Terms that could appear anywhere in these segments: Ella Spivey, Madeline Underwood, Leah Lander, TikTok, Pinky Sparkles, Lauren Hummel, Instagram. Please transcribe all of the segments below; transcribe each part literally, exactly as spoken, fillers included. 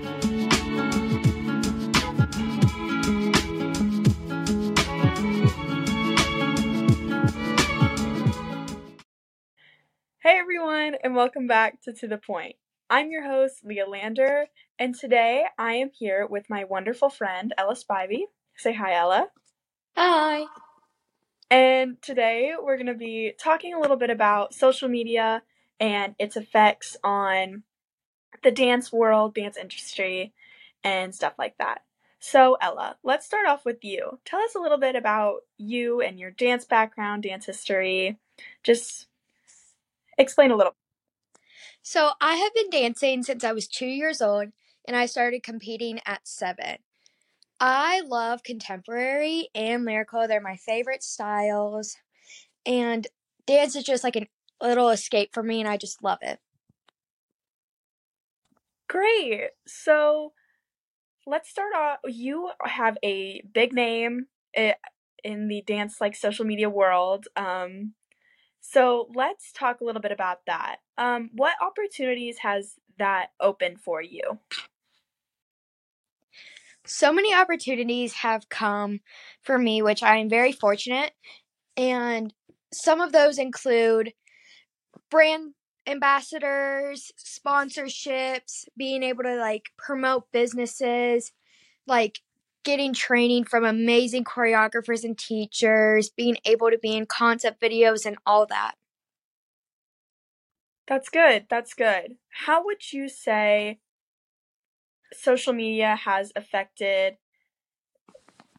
Hey everyone, and welcome back to To The Point. I'm your host, Leah Lander, and today I am here with my wonderful friend, Ella Spivey. Say hi, Ella. Hi. And today we're going to be talking a little bit about social media and its effects on the dance world, dance industry, and stuff like that. So, Ella, let's start off with you. Tell us a little bit about you and your dance background, dance history, just explain a little. So I have been dancing since I was two years old, and I started competing at seven. I love contemporary and lyrical. They're my favorite styles, and dance is just like a little escape for me, and I just love it. Great. So let's start off. You have a big name in the dance, like, social media world. Um So let's talk a little bit about that. Um, what opportunities has that opened for you? So many opportunities have come for me, which I am very fortunate. And some of those include brand ambassadors, sponsorships, being able to like promote businesses, like getting training from amazing choreographers and teachers, being able to be in concept videos and all that. That's good. That's good. How would you say social media has affected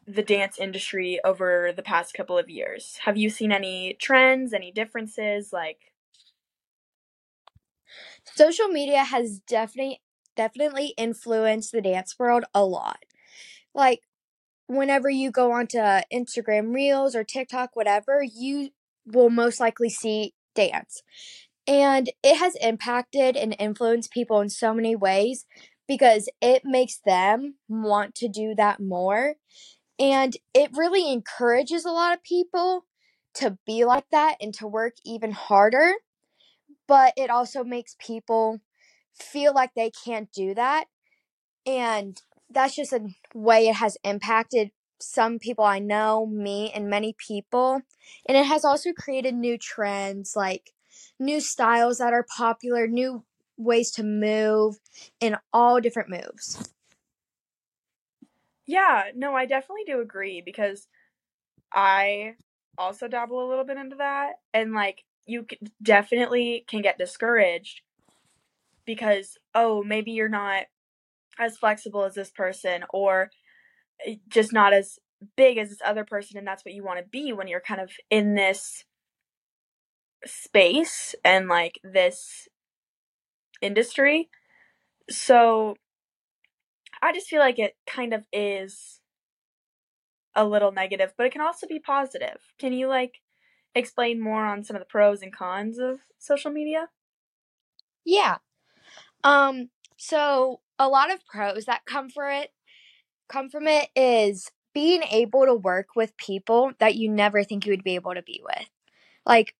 the dance industry over the past couple of years? Have you seen any trends, any differences? Like, social media has definitely definitely influenced the dance world a lot. Like, whenever you go onto Instagram Reels or TikTok, whatever, you will most likely see dance. And it has impacted and influenced people in so many ways because it makes them want to do that more. And it really encourages a lot of people to be like that and to work even harder. But it also makes people feel like they can't do that. And that's just a way it has impacted some people I know, me, and many people. And it has also created new trends, like new styles that are popular, new ways to move, and all different moves. Yeah, no, I definitely do agree because I also dabble a little bit into that. And, like, you definitely can get discouraged because, oh, maybe you're not as flexible as this person, or just not as big as this other person, and that's what you want to be when you're kind of in this space and like this industry. So I just feel like it kind of is a little negative, but it can also be positive. Can you like explain more on some of the pros and cons of social media? Yeah. Um so a lot of pros that come for it, come from it is being able to work with people that you never think you would be able to be with. Like,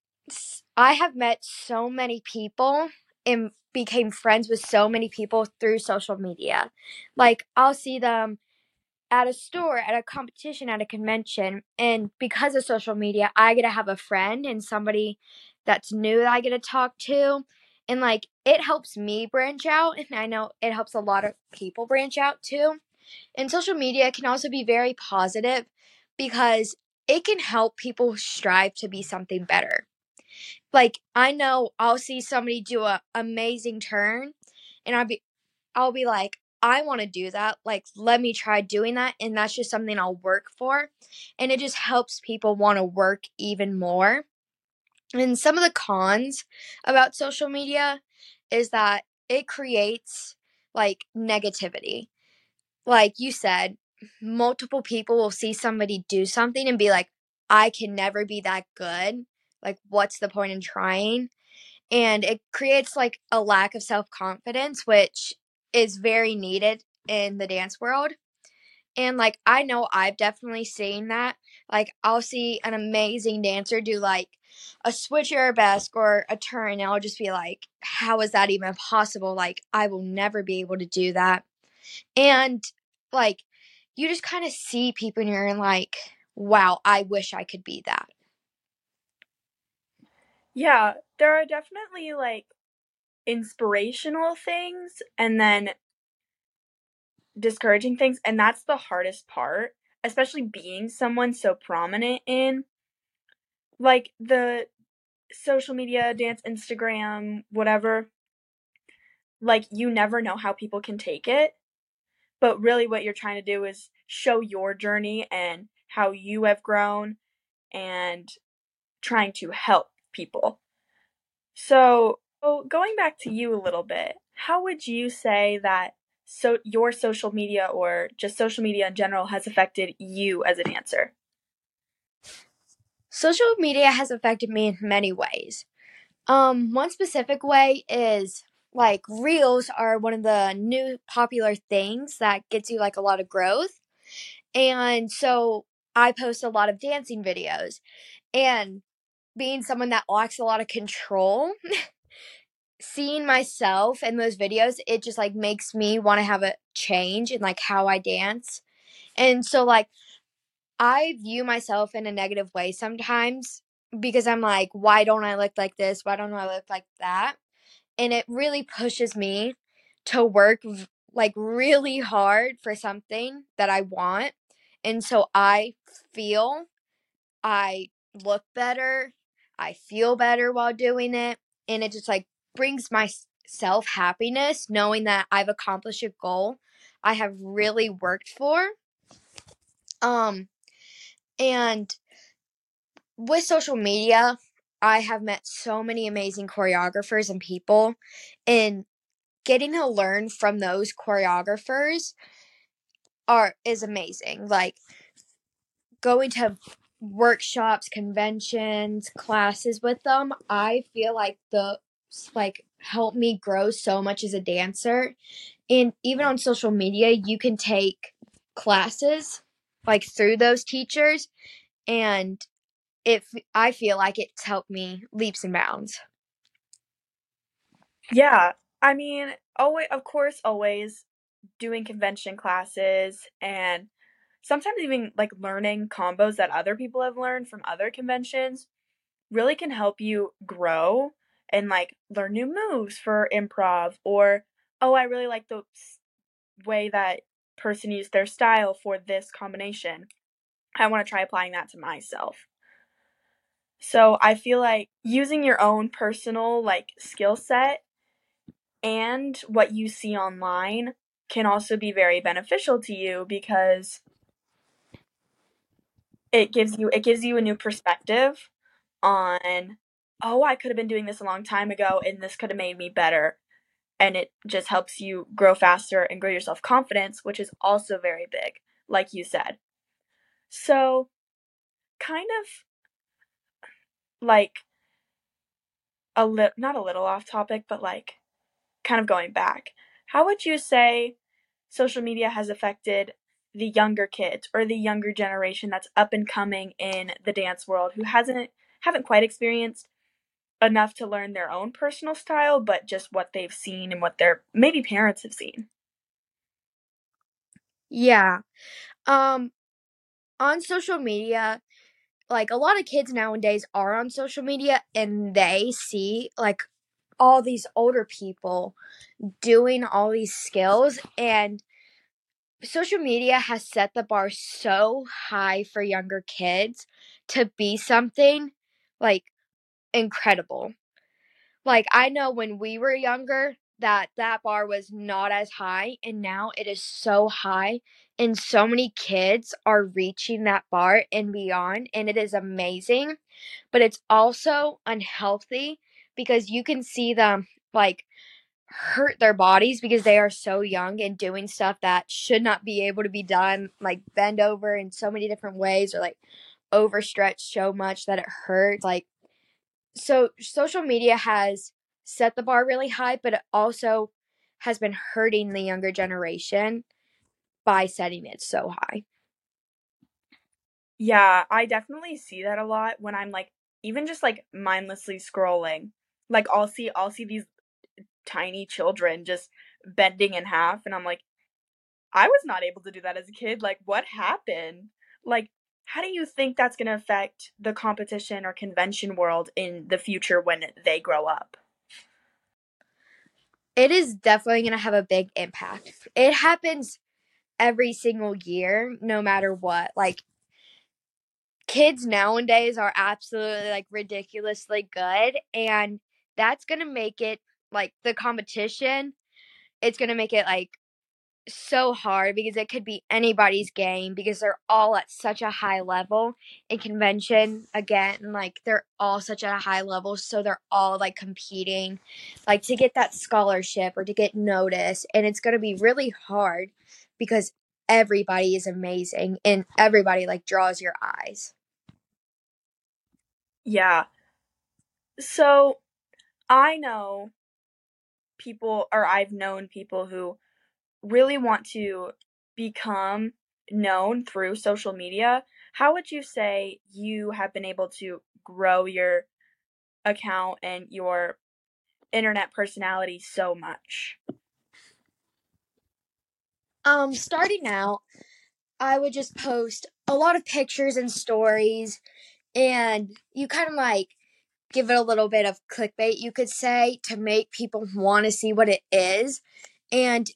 I have met so many people and became friends with so many people through social media. Like, I'll see them at a store, at a competition, at a convention, and because of social media, I get to have a friend and somebody that's new that I get to talk to. And, like, it helps me branch out, and I know it helps a lot of people branch out, too. And social media can also be very positive because it can help people strive to be something better. Like, I know I'll see somebody do an amazing turn, and I'll be, I'll be like, I want to do that. Like, let me try doing that, and that's just something I'll work for. And it just helps people want to work even more. And some of the cons about social media is that it creates, like, negativity. Like you said, multiple people will see somebody do something and be like, I can never be that good. Like, what's the point in trying? And it creates, like, a lack of self-confidence, which is very needed in the dance world. And, like, I know I've definitely seen that. Like, I'll see an amazing dancer do, like, a switch arabesque or a turn, and I'll just be like, how is that even possible? Like, I will never be able to do that. And, like, you just kind of see people and you're like, wow, I wish I could be that. Yeah, there are definitely, like, inspirational things and then discouraging things. And that's the hardest part, especially being someone so prominent in, like, the social media, dance, Instagram, whatever. Like, you never know how people can take it. But really what you're trying to do is show your journey and how you have grown and trying to help people. So going back to you a little bit, how would you say that so your social media or just social media in general has affected you as a dancer? Social media has affected me in many ways. Um, one specific way is, like, reels are one of the new popular things that gets you, like, a lot of growth. And so I post a lot of dancing videos. And being someone that lacks a lot of control, seeing myself in those videos, it just, like, makes me want to have a change in, like, how I dance. And so, like, I view myself in a negative way sometimes because I'm like, why don't I look like this? Why don't I look like that? And it really pushes me to work, like, really hard for something that I want. And so I feel I look better. I feel better while doing it. And it just, like, brings myself happiness knowing that I've accomplished a goal I have really worked for. Um, and with social media, I have met so many amazing choreographers and people, and getting to learn from those choreographers are is amazing. Like, going to workshops, conventions, classes with them, I feel like the like helped me grow so much as a dancer. And even on social media, you can take classes, like, through those teachers, and It, I feel like it's helped me leaps and bounds. Yeah, I mean, always, of course, always doing convention classes and sometimes even, like, learning combos that other people have learned from other conventions really can help you grow and, like, learn new moves for improv, or, oh, I really like the way that person used their style for this combination. I want to try applying that to myself. So I feel like using your own personal, like, skill set and what you see online can also be very beneficial to you because it gives you it gives you a new perspective on, oh, I could have been doing this a long time ago and this could have made me better. And it just helps you grow faster and grow your self-confidence, which is also very big, like you said. So kind of, like, a li- not a little off topic, but, like, kind of going back, how would you say social media has affected the younger kids or the younger generation that's up and coming in the dance world who hasn't haven't quite experienced enough to learn their own personal style, but just what they've seen and what their maybe parents have seen? Yeah. Um, on social media, like, a lot of kids nowadays are on social media and they see, like, all these older people doing all these skills. And social media has set the bar so high for younger kids to be something, like, incredible. Like, I know when we were younger that that bar was not as high, and now it is so high, and so many kids are reaching that bar and beyond, and it is amazing. But it's also unhealthy because you can see them, like, hurt their bodies because they are so young and doing stuff that should not be able to be done, like, bend over in so many different ways or, like, overstretch so much that it hurts. Like, so social media has set the bar really high, but it also has been hurting the younger generation by setting it so high. Yeah, I definitely see that a lot when I'm, like, even just, like, mindlessly scrolling. Like, I'll see I'll see these tiny children just bending in half, and I'm like, I was not able to do that as a kid. Like, what happened? Like, how do you think that's going to affect the competition or convention world in the future when they grow up? It is definitely going to have a big impact. It happens every single year, no matter what. Like, kids nowadays are absolutely, like, ridiculously good, and that's going to make it, like, the competition, it's going to make it, like, so hard because it could be anybody's game because they're all at such a high level in convention. Again, like, they're all such at a high level, so they're all, like, competing, like, to get that scholarship or to get noticed, and it's going to be really hard because everybody is amazing and everybody, like, draws your eyes. Yeah. So I know people, or I've known people who really want to become known through social media. How would you say you have been able to grow your account and your internet personality so much? Um, starting out, I would just post a lot of pictures and stories, and you kind of, like, give it a little bit of clickbait, you could say, to make people want to see what it is. And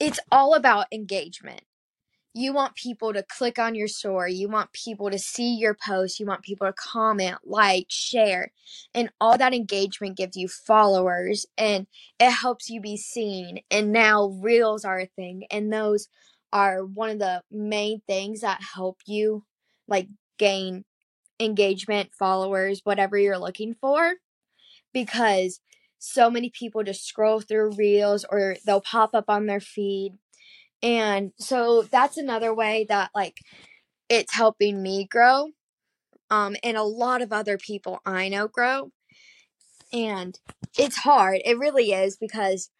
it's all about engagement. You want people to click on your story. You want people to see your post. You want people to comment, like, share. And all that engagement gives you followers, and it helps you be seen. And now reels are a thing, and those are one of the main things that help you, like, gain engagement, followers, whatever you're looking for, because so many people just scroll through reels or they'll pop up on their feed. And so that's another way that, like, it's helping me grow, um, and a lot of other people I know grow. And it's hard. It really is, because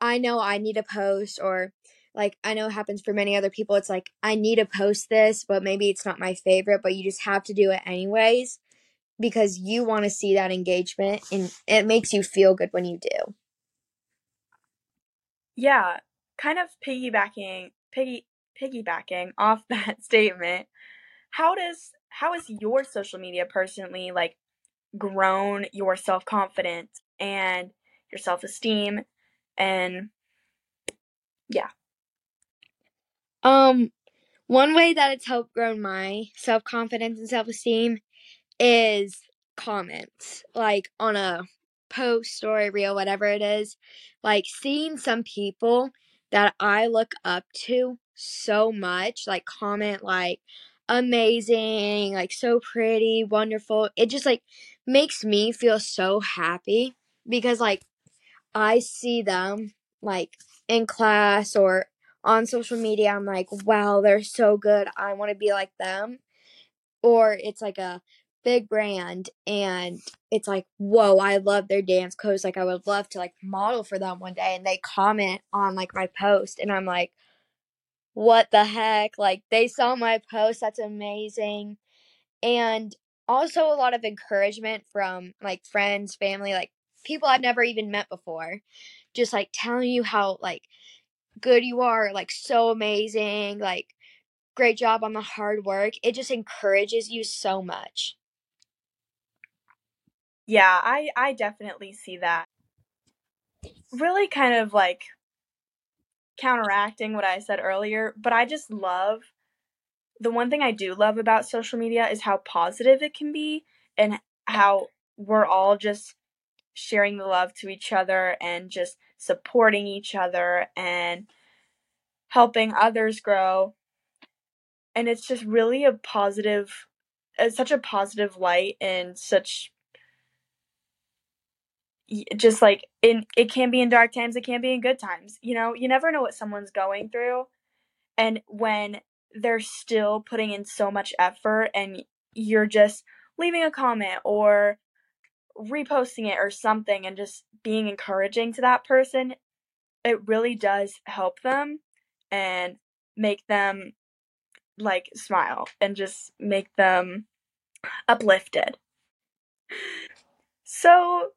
I know I need to post, or, like, I know it happens for many other people. It's like, I need to post this, but maybe it's not my favorite, but you just have to do it anyways because you want to see that engagement, and it makes you feel good when you do. Yeah. Kind of piggybacking, piggy, piggybacking off that statement, how does how has your social media personally, like, grown your self confidence and your self esteem, and yeah. Um, one way that it's helped grow my self confidence and self esteem is comments, like, on a post, story, reel, whatever it is, like, seeing some people that I look up to so much, like, comment, like, amazing, like, so pretty, wonderful. It just, like, makes me feel so happy because, like, I see them, like, in class or on social media. I'm like, wow, they're so good. I want to be like them. Or it's, like, a big brand, and it's like, whoa, I love their dance clothes. Like, I would love to, like, model for them one day. And they comment on, like, my post, and I'm like, what the heck? Like, they saw my post. That's amazing. And also a lot of encouragement from, like, friends, family, like, people I've never even met before, just, like, telling you how, like, good you are, like, so amazing, like, great job on the hard work. It just encourages you so much. Yeah, I, I definitely see that. Really kind of, like, counteracting what I said earlier, but I just love, the one thing I do love about social media is how positive it can be and how we're all just sharing the love to each other and just supporting each other and helping others grow. And it's just really a positive, it's such a positive light and such... just like in it can be in dark times, it can be in good times. You know, you never know what someone's going through, and when they're still putting in so much effort and you're just leaving a comment or reposting it or something and just being encouraging to that person, it really does help them and make them, like, smile and just make them uplifted. So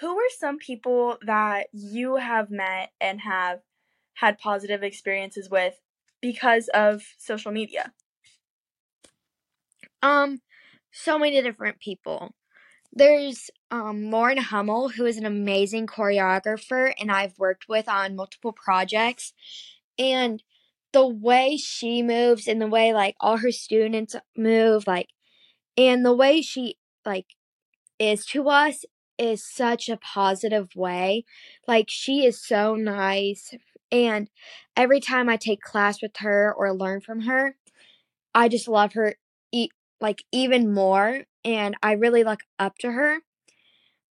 who are some people that you have met and have had positive experiences with because of social media? Um, so many different people. There's um, Lauren Hummel, who is an amazing choreographer, and I've worked with on multiple projects. And the way she moves and the way, like, all her students move, like, and the way she, like, is to us is such a positive way. Like, she is so nice. And every time I take class with her or learn from her, I just love her, e- like, even more. And I really look up to her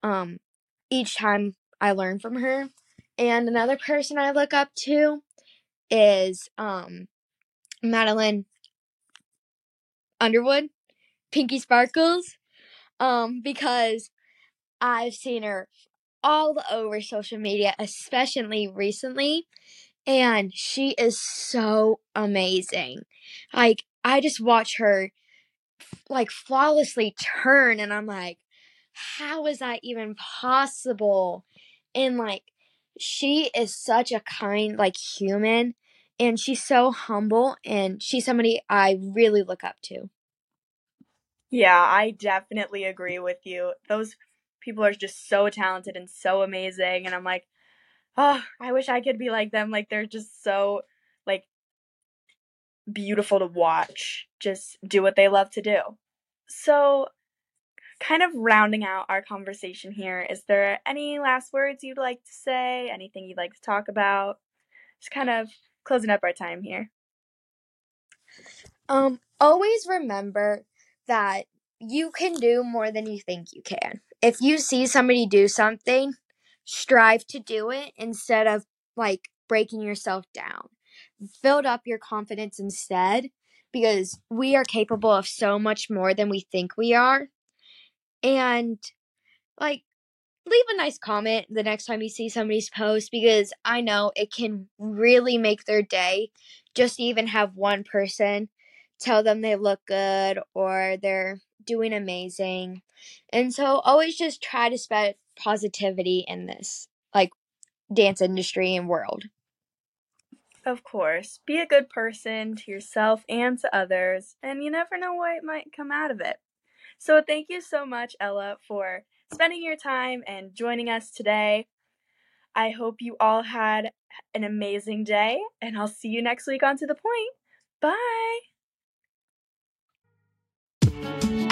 um, each time I learn from her. And another person I look up to is um, Madeline Underwood, Pinky Sparkles, um, because I've seen her all over social media, especially recently, and she is so amazing. Like, I just watch her like flawlessly turn, and I'm like, how is that even possible? And like, she is such a kind, like, human, and she's so humble, and she's somebody I really look up to. Yeah, I definitely agree with you. Those people are just so talented and so amazing, and I'm like, oh, I wish I could be like them. Like, they're just so, like, beautiful to watch. Just do what they love to do. So, kind of rounding out our conversation here, is there any last words you'd like to say? Anything you'd like to talk about? Just kind of closing up our time here. Um, always remember that you can do more than you think you can. If you see somebody do something, strive to do it instead of, like, breaking yourself down. Build up your confidence instead, because we are capable of so much more than we think we are. And, like, leave a nice comment the next time you see somebody's post, because I know it can really make their day just to even have one person tell them they look good or they're doing amazing. And so always just try to spread positivity in this, like, dance industry and world. Of course, be a good person to yourself and to others, and you never know what might come out of it. So thank you so much, Ella, for spending your time and joining us today. I hope you all had an amazing day, and I'll see you next week on To The Point. Bye!